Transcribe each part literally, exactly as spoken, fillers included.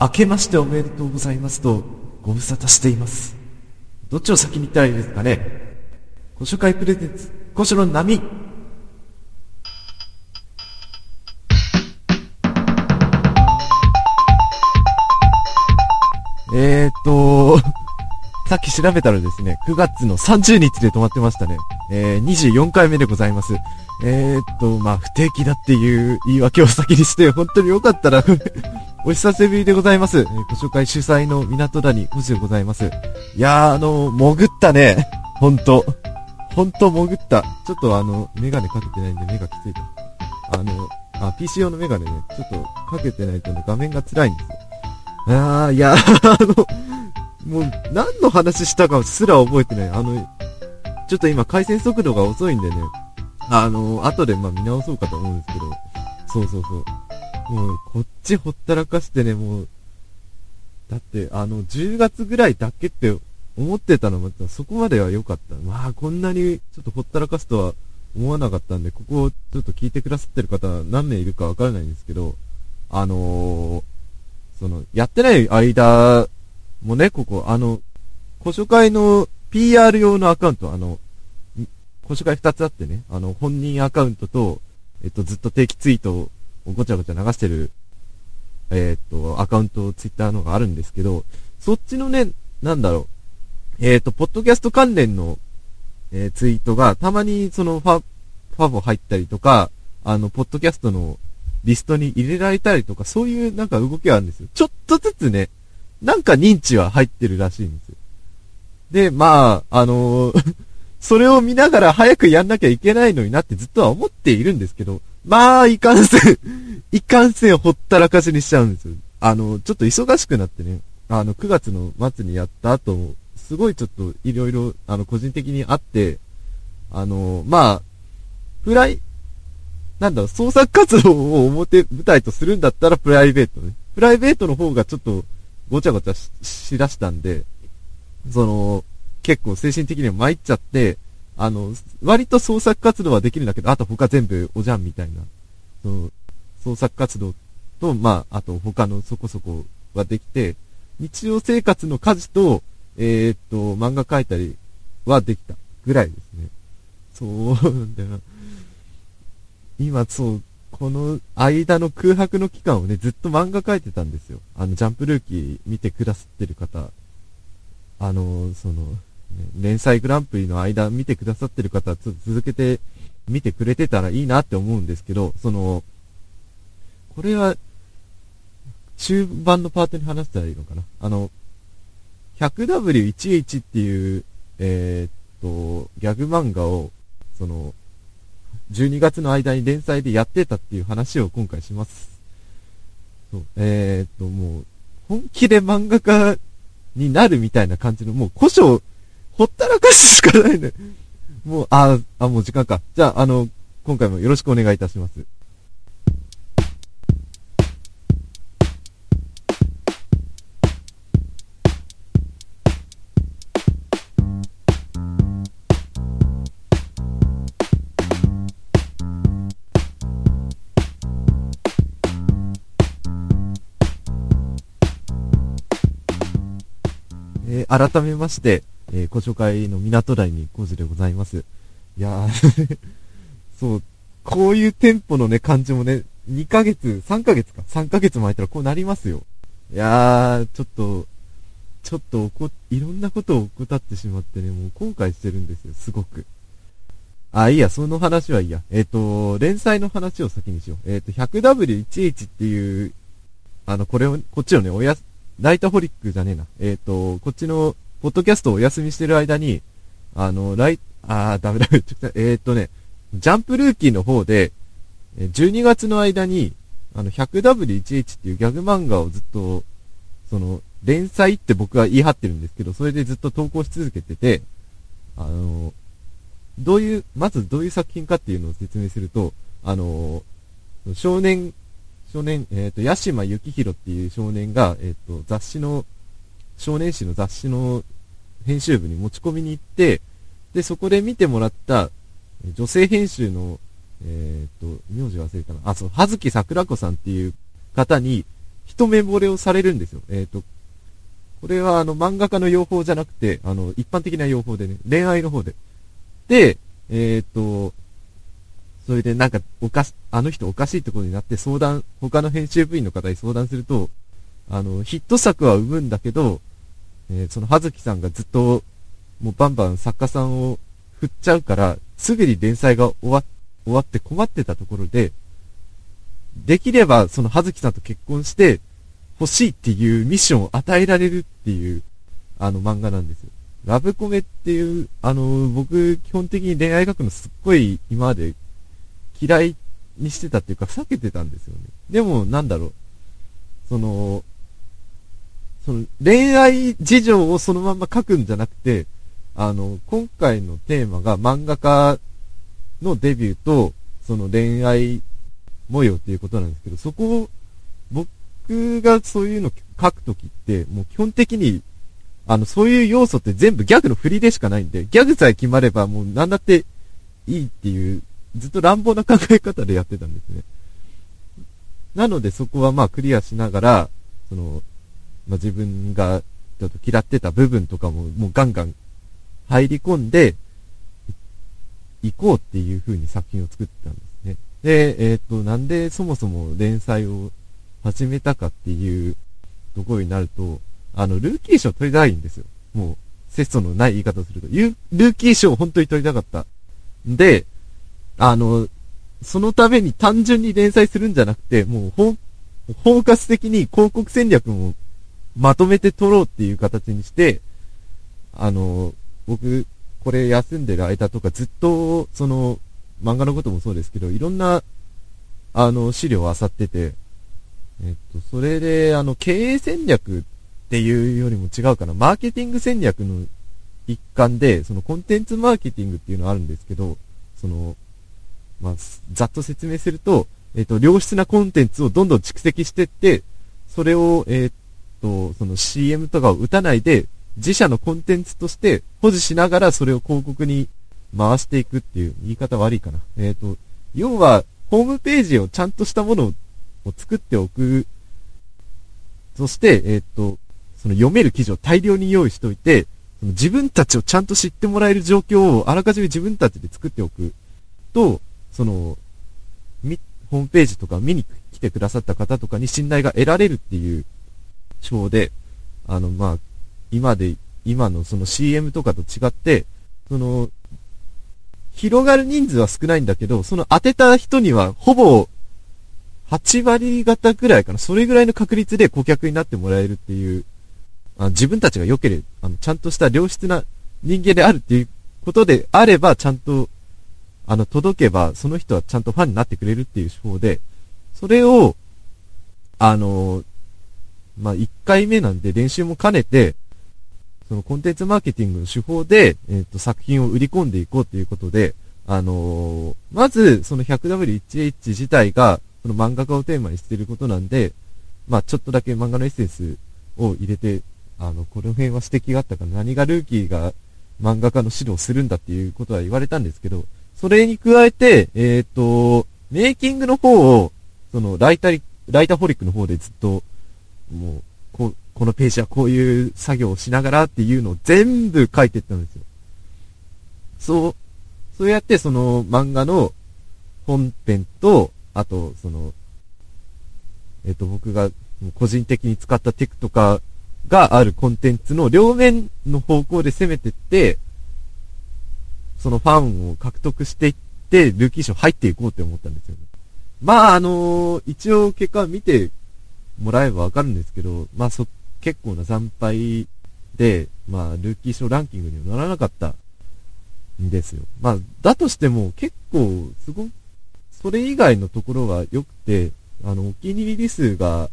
明けましておめでとうございますとご無沙汰しています。どっちを先に言ったらいいですかね。ご紹介プレゼンツ今週の波。えーっとさっき調べたらですね、くがつのさんじゅうにちで止まってましたね。えー、にじゅうよんかいめでございます。えー、っと、まあ、不定期だっていう言い訳を先にして、本当によかったら、お久しぶりでございます。えー、ご紹介主催の港谷保司でございます。いやー、あのー、潜ったね。ほんと。ほんと潜った。ちょっとあの、メガネかけてないんで目がきついと。あの、あ、ピーシー 用のメガネね、ちょっとかけてないとね、画面が辛いんですよ。あー、いやー、あの、もう何の話したかすら覚えてない。あの、ちょっと今回線速度が遅いんでね。あの、後でまあ見直そうかと思うんですけど。そうそうそう。もうこっちほったらかしてね、もう。だってあの、じゅうがつぐらいだけって思ってたのも、そこまでは良かった。まあこんなにちょっとほったらかすとは思わなかったんで、ここをちょっと聞いてくださってる方何名いるかわからないんですけど、あのー、その、やってない間、もうね、ここ、あの、古書会の ピーアール 用のアカウント、あの、古書会二つあってね、あの、本人アカウントと、えっと、ずっと定期ツイートをごちゃごちゃ流してる、えっと、アカウント、ツイッターのがあるんですけど、そっちのね、なんだろう、えっと、ポッドキャスト関連の、えー、ツイートが、たまにそのファ、ファボ入ったりとか、あの、ポッドキャストのリストに入れられたりとか、そういうなんか動きがあるんですよ。ちょっとずつね、なんか認知は入ってるらしいんですよ。で、まあ、あのー、それを見ながら早くやんなきゃいけないのになってずっとは思っているんですけど、まあ、いかんせん、いかんせんほったらかしにしちゃうんですよ。あのー、ちょっと忙しくなってね、あの、くがつの末にやった後、すごいちょっといろいろ、あの、個人的にあって、あのー、まあ、プライ、なんだろう、創作活動を表舞台とするんだったらプライベートね。プライベートの方がちょっと、ごちゃごちゃ し, しだしたんで、その、結構精神的にも参っちゃって、あの、割と創作活動はできるんだけど、あと他全部おじゃんみたいな、その、創作活動と、まあ、あと他のそこそこはできて、日常生活の家事と、えー、っと、漫画描いたりはできたぐらいですね。そう、なんだよな。今、そう、この間の空白の期間をね、ずっと漫画描いてたんですよ。あの、ジャンプルーキー見てくださってる方、あの、その、ね、連載グランプリの間見てくださってる方、ちょっと続けて見てくれてたらいいなって思うんですけど、その、これは、中盤のパートに話したらいいのかな。あの、ひゃくダブリューいちエイチ っていう、えー、っと、ギャグ漫画を、その、じゅうにがつの間に連載でやってたっていう話を今回します。そうえー、っと、もう、本気で漫画家になるみたいな感じの、もう、古書、ほったらかししかないね。もう、あ、あ、もう時間か。じゃあ、あの、今回もよろしくお願いいたします。改めまして、えー、ご紹介の港谷保司でございます。いやー、そう、こういうテンポのね、感じもね、にかげつ、さんかげつか、さんかげつも空いたらこうなりますよ。いやー、ちょっと、ちょっとおこ、いろんなことを怠ってしまってね、もう後悔してるんですよ、すごく。あ、いいや、その話はいいや。えっと、連載の話を先にしよう。えっと、ひゃくダブリューいちエイチ っていう、あの、これを、こっちをね、おやす、ライタホリックじゃねえな。えっと、こっちの、ポッドキャストをお休みしてる間に、あの、ライ、あー、ダメダメ。えっとね、ジャンプルーキーの方で、じゅうにがつの間に、あの、ひゃくダブリューいちエイチ っていうギャグ漫画をずっと、その、連載って僕は言い張ってるんですけど、それでずっと投稿し続けてて、あの、どういう、まずどういう作品かっていうのを説明すると、あの、少年、少年、えっと、八島幸宏っていう少年が、えっと、雑誌の、少年誌の雑誌の編集部に持ち込みに行って、で、そこで見てもらった、女性編集の、えっと、名字忘れたな、あ、そう、葉月桜子さんっていう方に、一目惚れをされるんですよ。えっと、これはあの漫画家の用法じゃなくて、あの、一般的な用法でね、恋愛の方で。で、えっと、それでなんか、おかし、あの人おかしいってことになって相談、他の編集部員の方に相談すると、あの、ヒット作は生むんだけど、えー、その葉月さんがずっと、もうバンバン作家さんを振っちゃうから、すぐに連載が終わ、終わって困ってたところで、できればその葉月さんと結婚して欲しいっていうミッションを与えられるっていう、あの漫画なんですよ。ラブコメっていう、あの、僕、基本的に恋愛学のすっごい今まで嫌いにしてたっていうか避けてたんですよね。でも、なんだろう。その、その恋愛事情をそのまま書くんじゃなくて、あの、今回のテーマが漫画家のデビューと、その恋愛模様っていうことなんですけど、そこを、僕がそういうの書くときって、もう基本的に、あの、そういう要素って全部ギャグの振りでしかないんで、ギャグさえ決まればもう何だっていいっていう、ずっと乱暴な考え方でやってたんですね。なのでそこはまあクリアしながら、その、まあ自分がちょっと嫌ってた部分とかももうガンガン入り込んで、いこうっていう風に作品を作ったんですね。で、えっと、なんでそもそも連載を始めたかっていうところになると、あの、ルーキー賞取りたいんですよ。もう、節操のない言い方をすると。ルーキー賞を本当に取りたかった。で、あの、そのために単純に連載するんじゃなくて、もう、包括的に広告戦略もまとめて取ろうっていう形にして、あの、僕、これ休んでる間とかずっと、その、漫画のこともそうですけど、いろんな、あの、資料を漁ってて、えっと、それで、あの、経営戦略っていうよりも違うかな、マーケティング戦略の一環で、そのコンテンツマーケティングっていうのがあるんですけど、その、まあ、ざっと説明すると、えっと、良質なコンテンツをどんどん蓄積してって、それを、えっと、その シーエム とかを打たないで、自社のコンテンツとして保持しながらそれを広告に回していくっていう、言い方悪いかな。えっと、要は、ホームページをちゃんとしたものを作っておく。そして、えっと、その読める記事を大量に用意しておいて、その自分たちをちゃんと知ってもらえる状況をあらかじめ自分たちで作っておくと、その、み、ホームページとか見に来てくださった方とかに信頼が得られるっていう手法で、あの、まあ、今で、今のその シーエム とかと違って、その、広がる人数は少ないんだけど、その当てた人にはほぼはちわり方ぐらいかな、それぐらいの確率で顧客になってもらえるっていう、あ自分たちが良ければ、あの、ちゃんとした良質な人間であるっていうことであれば、ちゃんと、あの、届けば、その人はちゃんとファンになってくれるっていう手法で、それを、あの、まあ、いっかいめなんで練習も兼ねて、そのコンテンツマーケティングの手法で、えっと、作品を売り込んでいこうということで、あの、まず、その ひゃくダブリューワンエイチ 自体が、その漫画家をテーマにしていることなんで、まあ、ちょっとだけ漫画のエッセンスを入れて、あの、この辺は指摘があったから、何がルーキーが漫画家の指導をするんだっていうことは言われたんですけど、それに加えて、えっと、メイキングの方を、その、ライタリ、ライタホリックの方でずっと、もう、こ、このページはこういう作業をしながらっていうのを全部書いていったんですよ。そう、そうやってその漫画の本編と、あと、その、えっと、僕が個人的に使ったテクとかがあるコンテンツの両面の方向で攻めてって、そのファンを獲得していって、ルーキー賞入っていこうって思ったんですよね。まあ、あのー、一応結果見てもらえばわかるんですけど、まあ、そ、結構な惨敗で、まあ、ルーキー賞ランキングにはならなかったんですよ。まあ、だとしても結構、すご、それ以外のところは良くて、あの、お気に入り数が、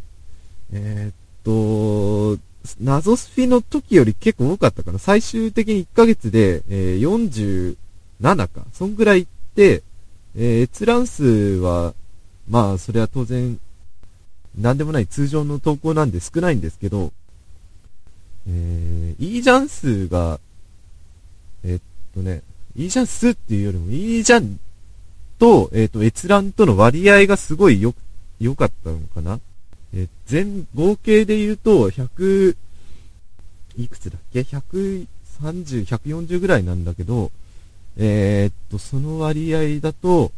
えー、っと、謎スフィの時より結構多かったから、最終的にいっかげつで、えー、よんじゅうななか、そんぐらいいって、えー、閲覧数は、まあ、それは当然、なんでもない通常の投稿なんで少ないんですけど、えー、いいじゃん数が、えー、っとね、いいじゃん数っていうよりも、いいじゃんと、えー、っと、閲覧との割合がすごいよ、良かったのかな。え全合計で言うとひゃくいくつだっけひゃくさんじゅう、ひゃくよんじゅうぐらいなんだけど、えー、っとその割合だと、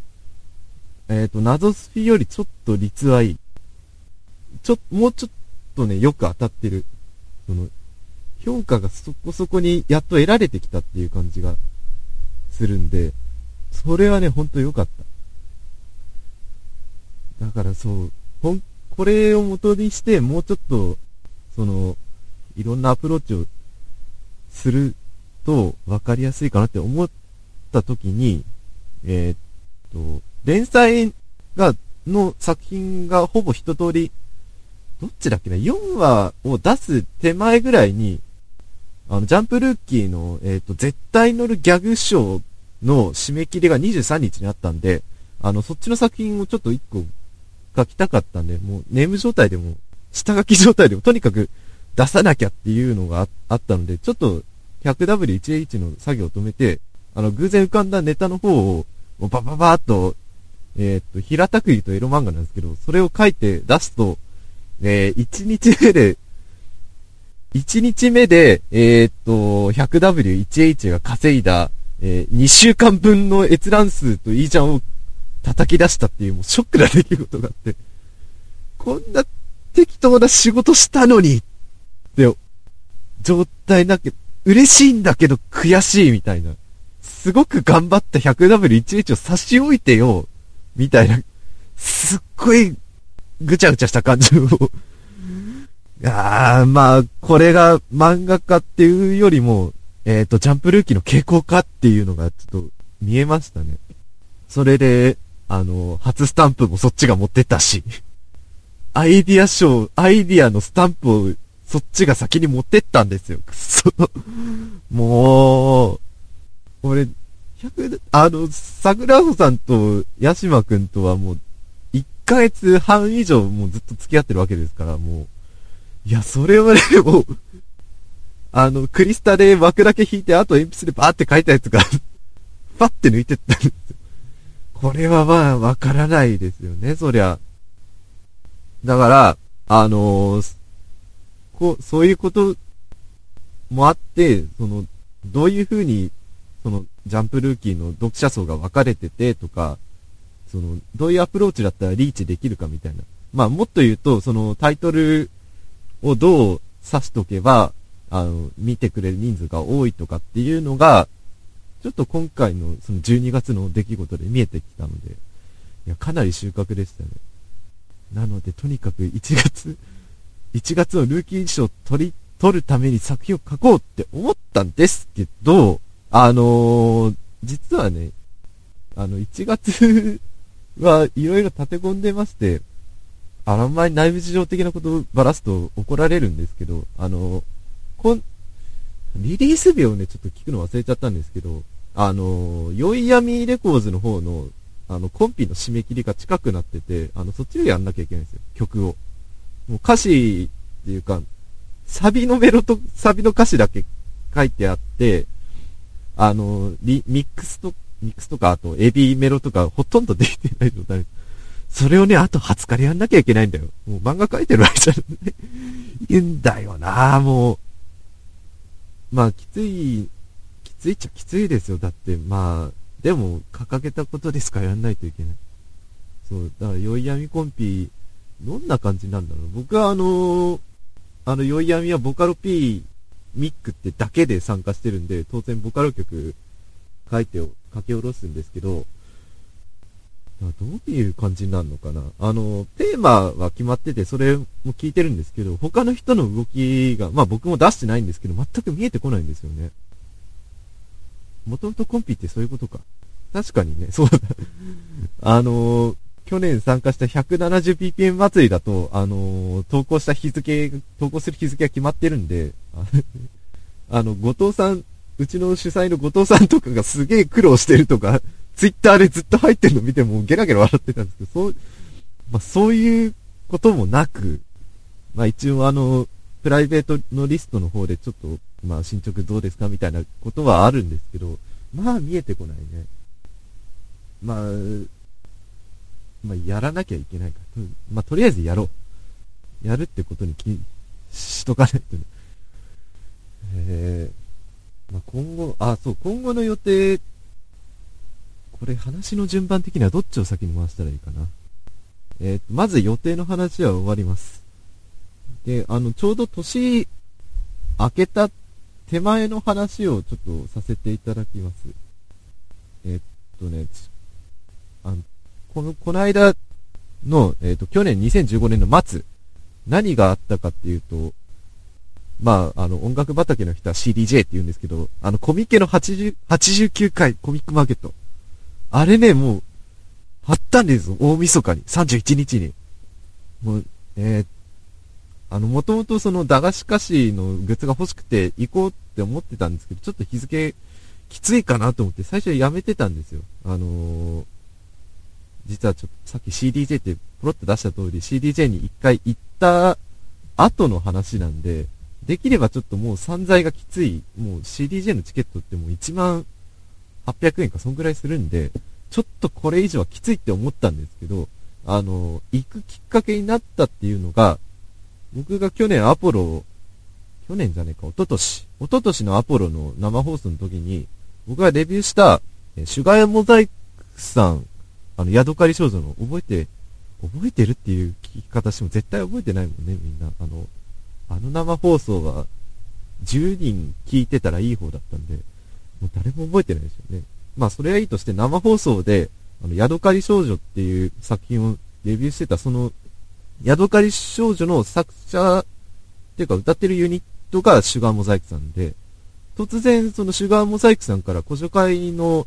えー、っと謎スピよりちょっと率はいい、ちょもうちょっとねよく当たってる、その評価がそこそこにやっと得られてきたっていう感じがするんで、それはねほんと良かった。だからそうほんこれを元にしてもうちょっとそのいろんなアプローチをすると分かりやすいかなって思った時に、えー、っと連載がの作品がほぼ一通りどっちだっけな、よんわを出す手前ぐらいにあのジャンプルーキーの、えー、っと絶対乗るギャグ賞の締め切りがにじゅうさんにちにあったんで、あのそっちの作品をちょっといっこ書きたかったんで、もうネーム状態でも下書き状態でもとにかく出さなきゃっていうのが あ, あったので、ちょっと ひゃくダブリューいちエイチ の作業を止めて、あの偶然浮かんだネタの方をバババーっと、えー、っと平たく言うとエロ漫画なんですけど、それを書いて出すと、えー、いちにちめでいちにちめでえー、っと ひゃくダブリューいちエイチ が稼いだえー、にしゅうかんぶんの閲覧数といいじゃんを叩き出したっていう、もうショックな出来事があって、こんな適当な仕事したのにって状態なきゃ嬉しいんだけど悔しいみたいな、すごく頑張った ひゃくダブリューいちエイチ を差し置いてよみたいな、すっごいぐちゃぐちゃした感情をあーまあこれが漫画家っていうよりもえっと、ジャンプルーキーの傾向かっていうのがちょっと見えましたね。それで、あの、初スタンプもそっちが持ってたし、アイディア賞、アイディアのスタンプをそっちが先に持ってったんですよ。くそ。もう、俺、ひゃく、あの、桜穂さんと八島くんとはもう、いっかげつはん以上もうずっと付き合ってるわけですから、もう、いや、それはね、もう、あの、クリスタで枠だけ引いて、あと鉛筆でバーって書いたやつが、パッて抜いてったんですよ。これはまあ、わからないですよね、そりゃ。だから、あのー、こう、そういうこともあって、その、どういう風に、その、ジャンプルーキーの読者層が分かれててとか、その、どういうアプローチだったらリーチできるかみたいな。まあ、もっと言うと、その、タイトルをどう指しとけば、あの、見てくれる人数が多いとかっていうのが、ちょっと今回のそのじゅうにがつの出来事で見えてきたので、いや、かなり収穫でしたね。なので、とにかくいちがつ、いちがつのルーキー賞を取り、取るために作品を書こうって思ったんですけど、あのー、実はね、あの、いちがつはいろいろ立て込んでまして、あんまり内部事情的なことをばらすと怒られるんですけど、あのー、こんリリース日をね、ちょっと聞くの忘れちゃったんですけど、あの、よいやみレコーズの方の、あの、コンピの締め切りが近くなってて、あの、そっちでやんなきゃいけないんですよ、曲を。もう歌詞っていうか、サビのメロと、サビの歌詞だけ書いてあって、あの、リミックスと、ミックスとか、あと、エビメロとか、ほとんどできてない状態。それをね、あとはつかでやんなきゃいけないんだよ。もう漫画書いてるわけじゃない。いいんだよなぁ、もう。まあきついきついっちゃきついですよ。だってまあでも掲げたことですからやんないといけない。そうだから、よいやみコンピどんな感じなんだろう。僕はあのー、あのよいやみはボカロ P ミックってだけで参加してるんで、当然ボカロ曲書いて書き下ろすんですけど、どういう感じになるのかな。あのテーマは決まってて、それも聞いてるんですけど、他の人の動きがまあ僕も出してないんですけど、全く見えてこないんですよね。もともとコンピってそういうことか。確かにね、そうだあの去年参加した ひゃくななじゅうビーピーエム 祭りだと、あの投稿した日付投稿する日付が決まってるんで、あの後藤さん、うちの主催の後藤さんとかがすげえ苦労してるとかツイッターでずっと入ってるの見てもゲラゲラ笑ってたんですけど、そう、まあそういうこともなく、まあ一応あの、プライベートのリストの方でちょっと、まあ進捗どうですかみたいなことはあるんですけど、まあ見えてこないね。まあ、まあやらなきゃいけないか。まあとりあえずやろう。やるってことに気しとかないとね。えー、まあ、今後、あ、そう、今後の予定、これ話の順番的にはどっちを先に回したらいいかな。えーと、まず予定の話は終わります。で、あの、ちょうど年明けた手前の話をちょっとさせていただきます。えーっとね、あの、この、この間の、えーっと、去年にせんじゅうごねんの末、何があったかっていうと、まあ、あの、音楽畑の人は シーディージェー って言うんですけど、あの、コミケのはちじゅうきゅうかいコミックマーケット。あれね、もう、あったんですよ、大晦日に、さんじゅういちにちに。もう、えー、あの、もともとその、駄菓子菓子のグッズが欲しくて行こうって思ってたんですけど、ちょっと日付、きついかなと思って、最初やめてたんですよ。あのー、実はちょっと、さっき シーディージェー って、ポロッと出した通り、シーディージェー に一回行った後の話なんで、できればちょっともう散財がきつい、もう シーディージェー のチケットってもういちまんはっぴゃくえんかそんぐらいするんで、ちょっとこれ以上はきついって思ったんですけど、あの、行くきっかけになったっていうのが、僕が去年アポロ、去年じゃねえか、一昨年、一昨年のアポロの生放送の時に、僕がレビューした、シュガーモザイクさん、あの、ヤドカリ少女の覚えて、覚えてるっていう聞き方しても絶対覚えてないもんね、みんな。あの、あの生放送は、じゅうにん聞いてたらいい方だったんで、もう誰も覚えてないですよね。まあそれはいいとして、生放送で、あの、ヤドカリ少女っていう作品をレビューしてた、その、ヤドカリ少女の作者、っていうか歌ってるユニットがシュガーモザイクさんで、突然そのシュガーモザイクさんから古書会の、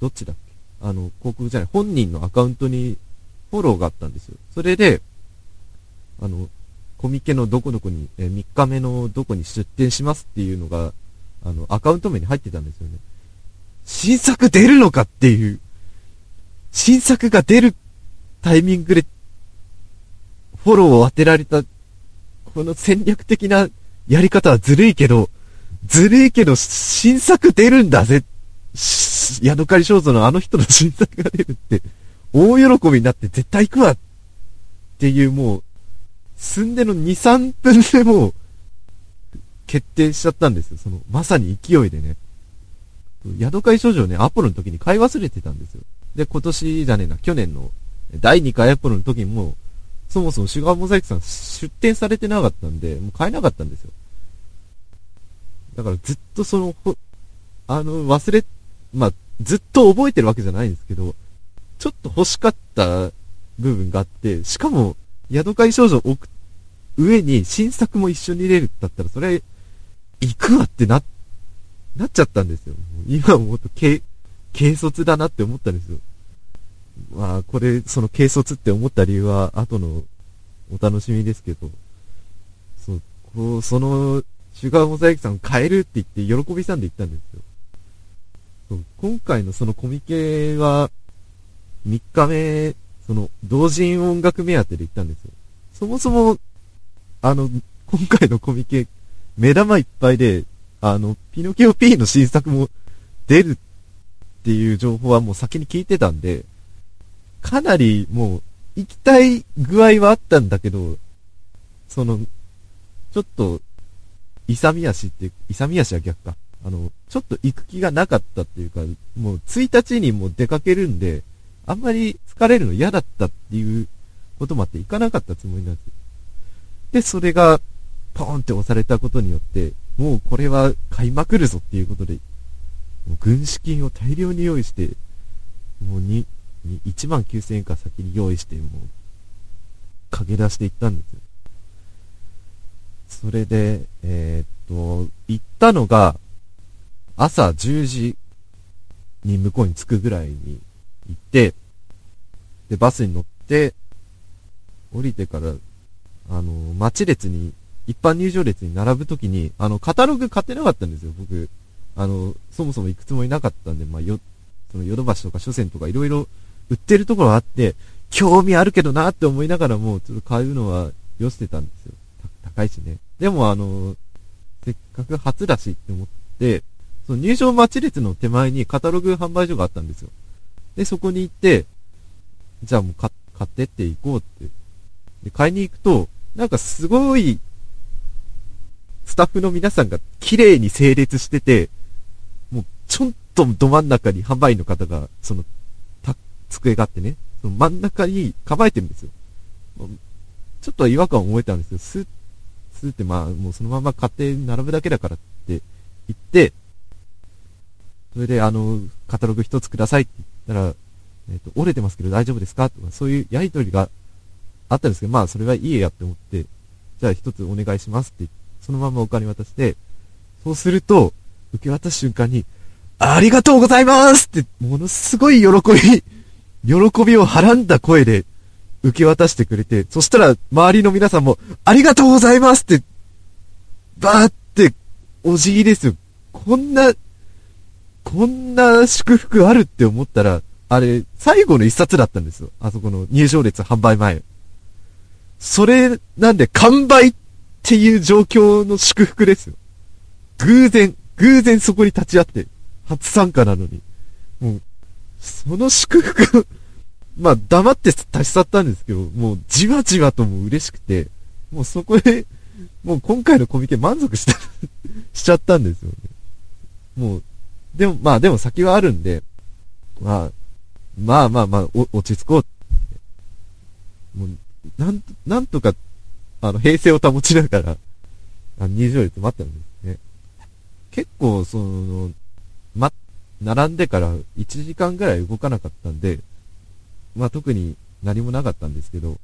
どっちだっけあの、広告じゃない、本人のアカウントにフォローがあったんですよ。それで、あの、コミケのどこどこに、え、みっかめのどこに出展しますっていうのが、あの、アカウント名に入ってたんですよね。新作出るのかっていう。新作が出るタイミングで、フォローを当てられた、この戦略的なやり方はずるいけど、ずるいけど、新作出るんだぜ。ヤドカリ少女のあの人の新作が出るって、大喜びになって絶対行くわっていう、もう、寸でのに、さんぷんでもう、決定しちゃったんですよ。その、まさに勢いでね。ヤドカリ少女をね、アポロの時に買い忘れてたんですよ。で、今年じゃねえな、去年のだいにかいアポロの時にも、そもそもシュガーモザイクさん出展されてなかったんで、もう買えなかったんですよ。だからずっとその、ほあの、忘れ、まあ、ずっと覚えてるわけじゃないんですけど、ちょっと欲しかった部分があって、しかも、ヤドカリ少女を置く上に新作も一緒に入れるだったら、それ、行くわってな、なっちゃったんですよ。今思うと、軽、軽率だなって思ったんですよ。まあ、これ、その軽率って思った理由は、後のお楽しみですけど、そう、こう、その、シュガーモザイクさん変えるって言って、喜びさんで言ったんですよ。そう、今回のそのコミケは、みっかめ、その、同人音楽目当てで行ったんですよ。そもそも、あの、今回のコミケ、目玉いっぱいで、あの、ピノキオ P の新作も出るっていう情報はもう先に聞いてたんで、かなりもう行きたい具合はあったんだけど、その、ちょっと、勇み足って、勇み足は逆か。あの、ちょっと行く気がなかったっていうか、もうついたちにもう出かけるんで、あんまり疲れるの嫌だったっていうこともあって行かなかったつもりなんです。で、それが、ポーンって押されたことによって、もうこれは買いまくるぞっていうことで、もう軍資金を大量に用意して、もうに、に いちまんきゅうせんえんか先に用意して、もう、駆け出していったんですよ。それで、えー、っと、行ったのが、朝じゅうじに向こうに着くぐらいに行って、で、バスに乗って、降りてから、あの、待ち列に、一般入場列に並ぶときに、あの、カタログ買ってなかったんですよ、僕。あの、そもそもいくつもいなかったんで、まあ、よ、その、ヨドバシとか書店とかいろいろ売ってるところあって、興味あるけどなーって思いながらも、ちょっと買うのはよしてたんですよ。高いしね。でも、あの、せっかく初だしって思って、その入場待ち列の手前にカタログ販売所があったんですよ。で、そこに行って、じゃあもう買ってって行こうって。で、買いに行くと、なんかすごい、スタッフの皆さんが綺麗に整列してて、もうちょんとど真ん中に販売員の方が、その、た、机があってね、その真ん中に構えてるんですよ。ちょっと違和感を覚えたんですけど、スーッ、スーってまあ、もうそのまま買って並ぶだけだからって言って、それであの、カタログ一つくださいって言ったら、えっと、折れてますけど大丈夫ですかとか、そういうやりとりがあったんですけど、まあ、それはいいやって思って、じゃあ一つお願いしますって、そのままお金渡して、そうすると、受け渡す瞬間に、ありがとうございますって、ものすごい喜び、喜びをはらんだ声で、受け渡してくれて、そしたら、周りの皆さんも、ありがとうございますって、ばーって、お辞儀ですよ。こんな、こんな祝福あるって思ったら、あれ、最後の一冊だったんですよ。あそこの入場列販売前。それ、なんで、完売っていう状況の祝福ですよ。偶然、偶然そこに立ち会って、初参加なのに。もう、その祝福、まあ、黙って立ち去ったんですけど、もう、じわじわとも嬉しくて、もうそこで、もう今回のコミケ満足した、しちゃったんですよね。もう、でも、まあでも先はあるんで、まあ、まあまあまあ、お落ち着こうって。もう、なんと、なんとか、あの、平静を保ちながら、あの、入場率待ったんですね。結構、その、ま、並んでからいちじかんぐらい動かなかったんで、まあ特に何もなかったんですけど、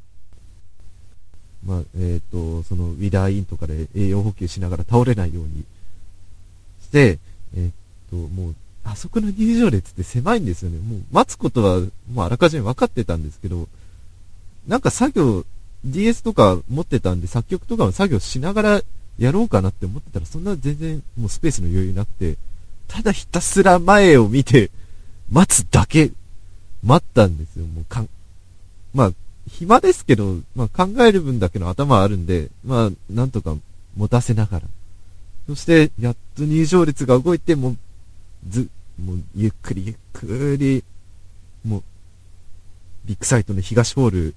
まあえっと、そのウィダーインとかで栄養補給しながら倒れないようにして、えっと、もう、あそこの入場列って狭いんですよね。もう待つことは、もうあらかじめ分かってたんですけど、なんか作業、ディーエス とか持ってたんで作曲とかの作業しながらやろうかなって思ってたら、そんな全然もうスペースの余裕なくて、ただひたすら前を見て、待つだけ。待ったんですよ、もうかん、まあ、暇ですけど、まあ考える分だけの頭はあるんで、まあ、なんとか持たせながら。そして、やっと入場列が動いて、もう、ず、もう、ゆっくりゆっくり、もう、ビッグサイトの東ホール、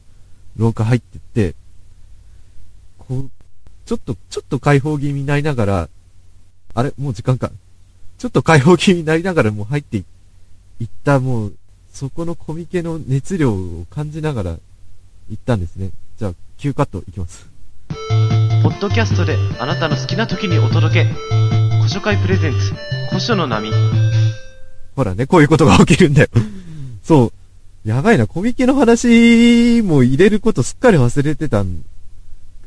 廊下入ってって、こう、ちょっと、ちょっと開放気味になりながら、あれ、もう時間か。ちょっと開放気味になりながらもう入っていった、もう、そこのコミケの熱量を感じながら行ったんですね。じゃあ急カットいきます。ポッドキャストであなたの好きな時にお届け、古書会プレゼンツ古書の波。ほらね、こういうことが起きるんだよそう、やばいな、コミケの話も入れることすっかり忘れてたん。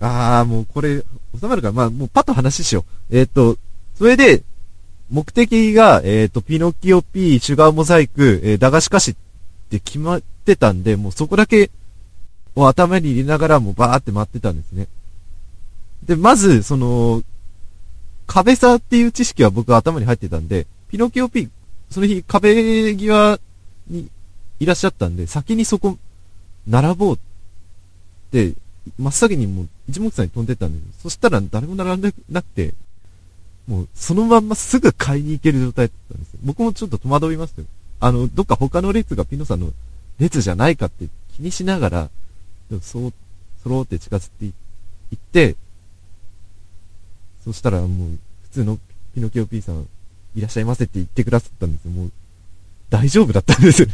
あー、もうこれ収まるから、まあもうパッと話しよう。えっとそれで目的が、えっと、ピノキオ P、シュガーモザイク、えー、駄菓子菓子って決まってたんで、もうそこだけを頭に入れながらもうバーって回ってたんですね。で、まず、その、壁差っていう知識は僕は頭に入ってたんで、ピノキオ P、その日壁際にいらっしゃったんで、先にそこ、並ぼうって、真っ先にもう一目散に飛んでったんです。そしたら誰も並んでなくて、もう、そのまんますぐ買いに行ける状態だったんですよ。僕もちょっと戸惑いましたよ。あの、どっか他の列がピノさんの列じゃないかって気にしながら、でもそう、そろーって近づいていって、そしたらもう、普通のピノキオ P さん、いらっしゃいませって言ってくださったんですよ。もう、大丈夫だったんですよ。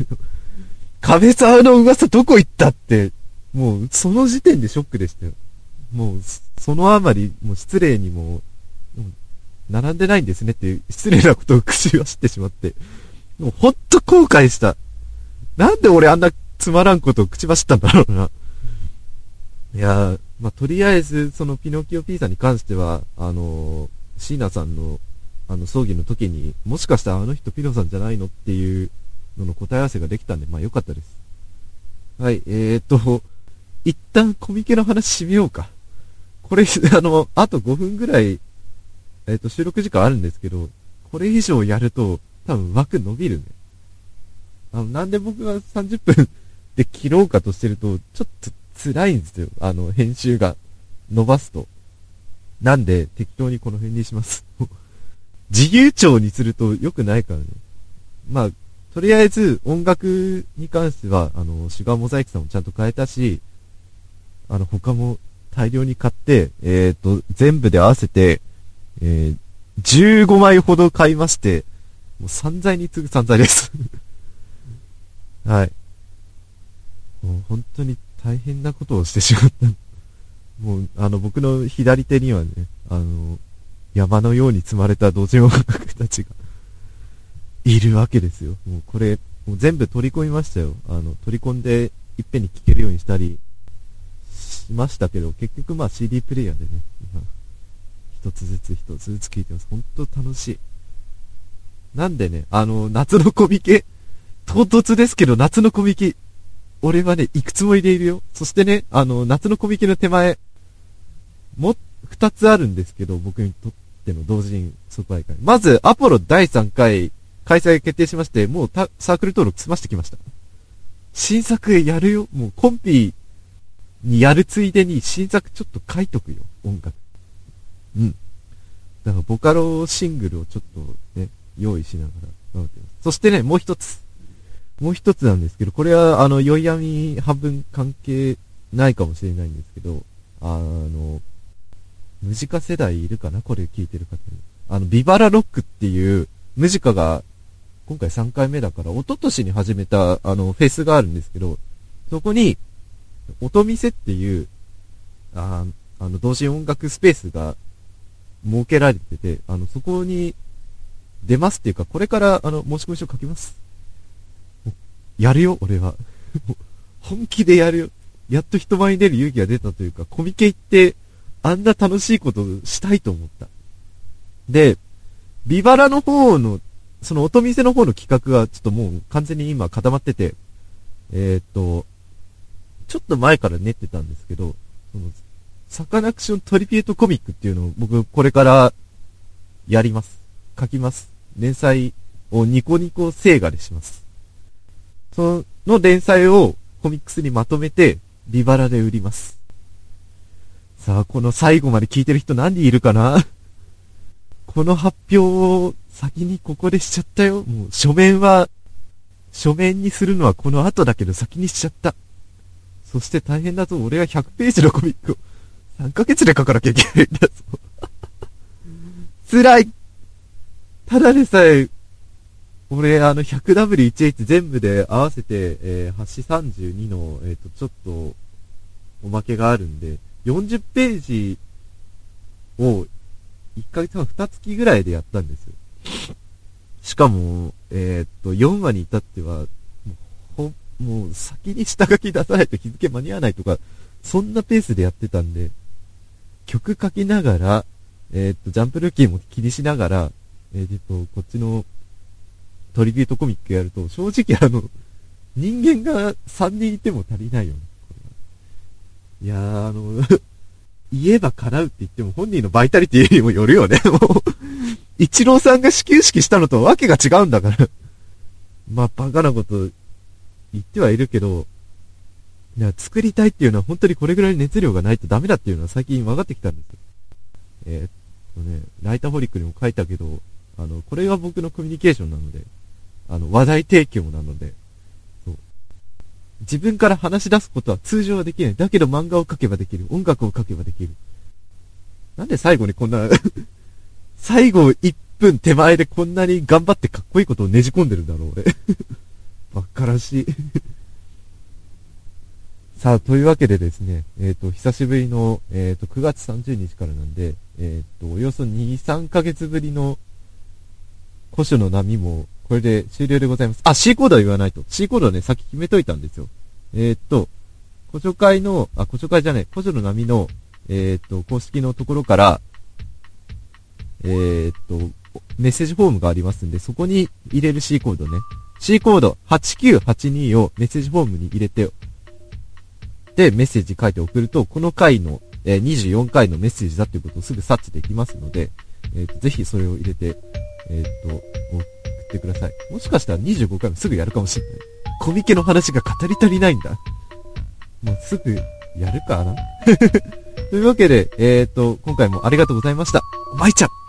壁沢の噂どこ行ったって、もう、その時点でショックでしたよ。もう、そのあまり、もう失礼にも、並んでないんですねっていう失礼なことを口を知ってしまって、もうほんと後悔した。なんで俺あんなつまらんことを口走ったんだろうな。いやー、まあ、とりあえず、そのピノキオ P さんに関しては、あのー、椎名さんの、あの、葬儀の時に、もしかしたらあの人ピノさんじゃないのっていうのの答え合わせができたんで、まあ、よかったです。はい、えーと、一旦コミケの話締めようか。これ、あの、あとごふんぐらい、えっと、収録時間あるんですけど、これ以上やると、多分枠伸びるね。あの、なんで僕がさんじゅっぷんで切ろうかとしてると、ちょっと辛いんですよ。あの、編集が伸ばすと。なんで、適当にこの辺にします。自由帳にすると良くないからね。まあ、とりあえず、音楽に関しては、あの、シュガーモザイクさんもちゃんと変えたし、あの、他も大量に買って、えっと、全部で合わせて、えー、じゅうごまいほど買いまして、もう散財に次ぐ散財です。はい。もう本当に大変なことをしてしまった。もう、あの、僕の左手にはね、あの、山のように積まれたドジモンたちがいるわけですよ。もうこれ、もう全部取り込みましたよ。あの、取り込んで、いっぺんに聴けるようにしたりしましたけど、結局まあ シーディー プレイヤーでね、今、一つずつ一つずつ聴いてます。ほんと楽しい。なんでね、あの、夏のコミケ、唐突ですけど、夏のコミケ、俺はね、いくつも入れるよ。そしてね、あの、夏のコミケの手前、も、二つあるんですけど、僕にとっての同人即売会。まず、アポロだいさんかい、開催が決定しまして、もうたサークル登録済ましてきました。新作やるよ。もうコンピにやるついでに新作ちょっと書いとくよ。音楽。うん。だからボカロシングルをちょっとね、用意しながら。そしてね、もう一つ。もう一つなんですけど、これはあの、宵闇半分関係ないかもしれないんですけど、あの、ムジカ世代いるかな？これ聞いてる方に。あの、ビバラロックっていうムジカが、今回さんかいめだから、一昨年に始めた、あの、フェスがあるんですけど、そこに、音見せっていう、ああの、同人音楽スペースが設けられてて、あの、そこに出ますっていうか、これから、あの、申し込み書書きます。やるよ、俺は。本気でやるよ。やっと人前に出る勇気が出たというか、コミケ行って、あんな楽しいことしたいと思った。で、ビバラの方の、その音見せの方の企画がちょっともう完全に今固まってて、えっと、ちょっと前から練ってたんですけど、そのサカナクショントリビュートコミックっていうのを僕これからやります。書きます。連載をニコニコ聖画でします。その連載をコミックスにまとめてビバラで売ります。さあ、この最後まで聞いてる人何人いるかな？この発表を先にここでしちゃったよ。もう書面は、書面にするのはこの後だけど先にしちゃった。そして大変だぞ。俺はひゃくページのコミックをさんかげつで書かなきゃいけないんだぞ。辛い。ただでさえ、俺あの ひゃくダブリューいちエイチ 全部で合わせて、えー、端さんじゅうにの、えーと、ちょっとおまけがあるんで、よんじゅっページをいっかげつはんにかげつぐらいでやったんですよ。しかも、えー、っと、よんわに至っては、もう、もう先に下書き出さないと日付間に合わないとか、そんなペースでやってたんで、曲書きながら、えー、っと、ジャンプルーキーも気にしながら、えー、っと、こっちのトリビュートコミックやると、正直あの、人間がさんにんいても足りないよね。いやー、あの、言えば叶うって言っても本人のバイタリティにもよるよね。もう、一郎さんが始球式したのとわけが違うんだから。まあ、バカなこと言ってはいるけど、作りたいっていうのは本当にこれぐらい熱量がないとダメだっていうのは最近分かってきたんですよ。えー、っとね、ライターホリックにも書いたけど、あの、これが僕のコミュニケーションなので、あの、話題提供なので、自分から話し出すことは通常はできない。だけど漫画を描けばできる。音楽を描けばできる。なんで最後にこんな、最後いっぷん手前でこんなに頑張ってかっこいいことをねじ込んでるんだろう、俺。ばっからしい。さあ、というわけでですね、えっと、久しぶりの、えっと、くがつさんじゅうにちからなんで、えっと、およそに、さんかげつぶりの古書の波も、これで終了でございます。あ、C コードは言わないと。C コードはね、先決めといたんですよ。えー、っと、古書会の、あ、古書会じゃない、古書の波の、えー、っと、公式のところから、えー、っと、メッセージフォームがありますんで、そこに入れる C コードね。C コードはちきゅうはちにをメッセージフォームに入れて、で、メッセージ書いて送ると、この回の、えー、にじゅうよんかいのメッセージだっていうことをすぐ察知できますので、えー、っと、ぜひそれを入れて、えー、っと、てください。もしかしたらにじゅうごかいもすぐやるかもしれない。コミケの話が語り足りないんだ。もうすぐやるかなというわけで、えーと、今回もありがとうございました。まいちゃん。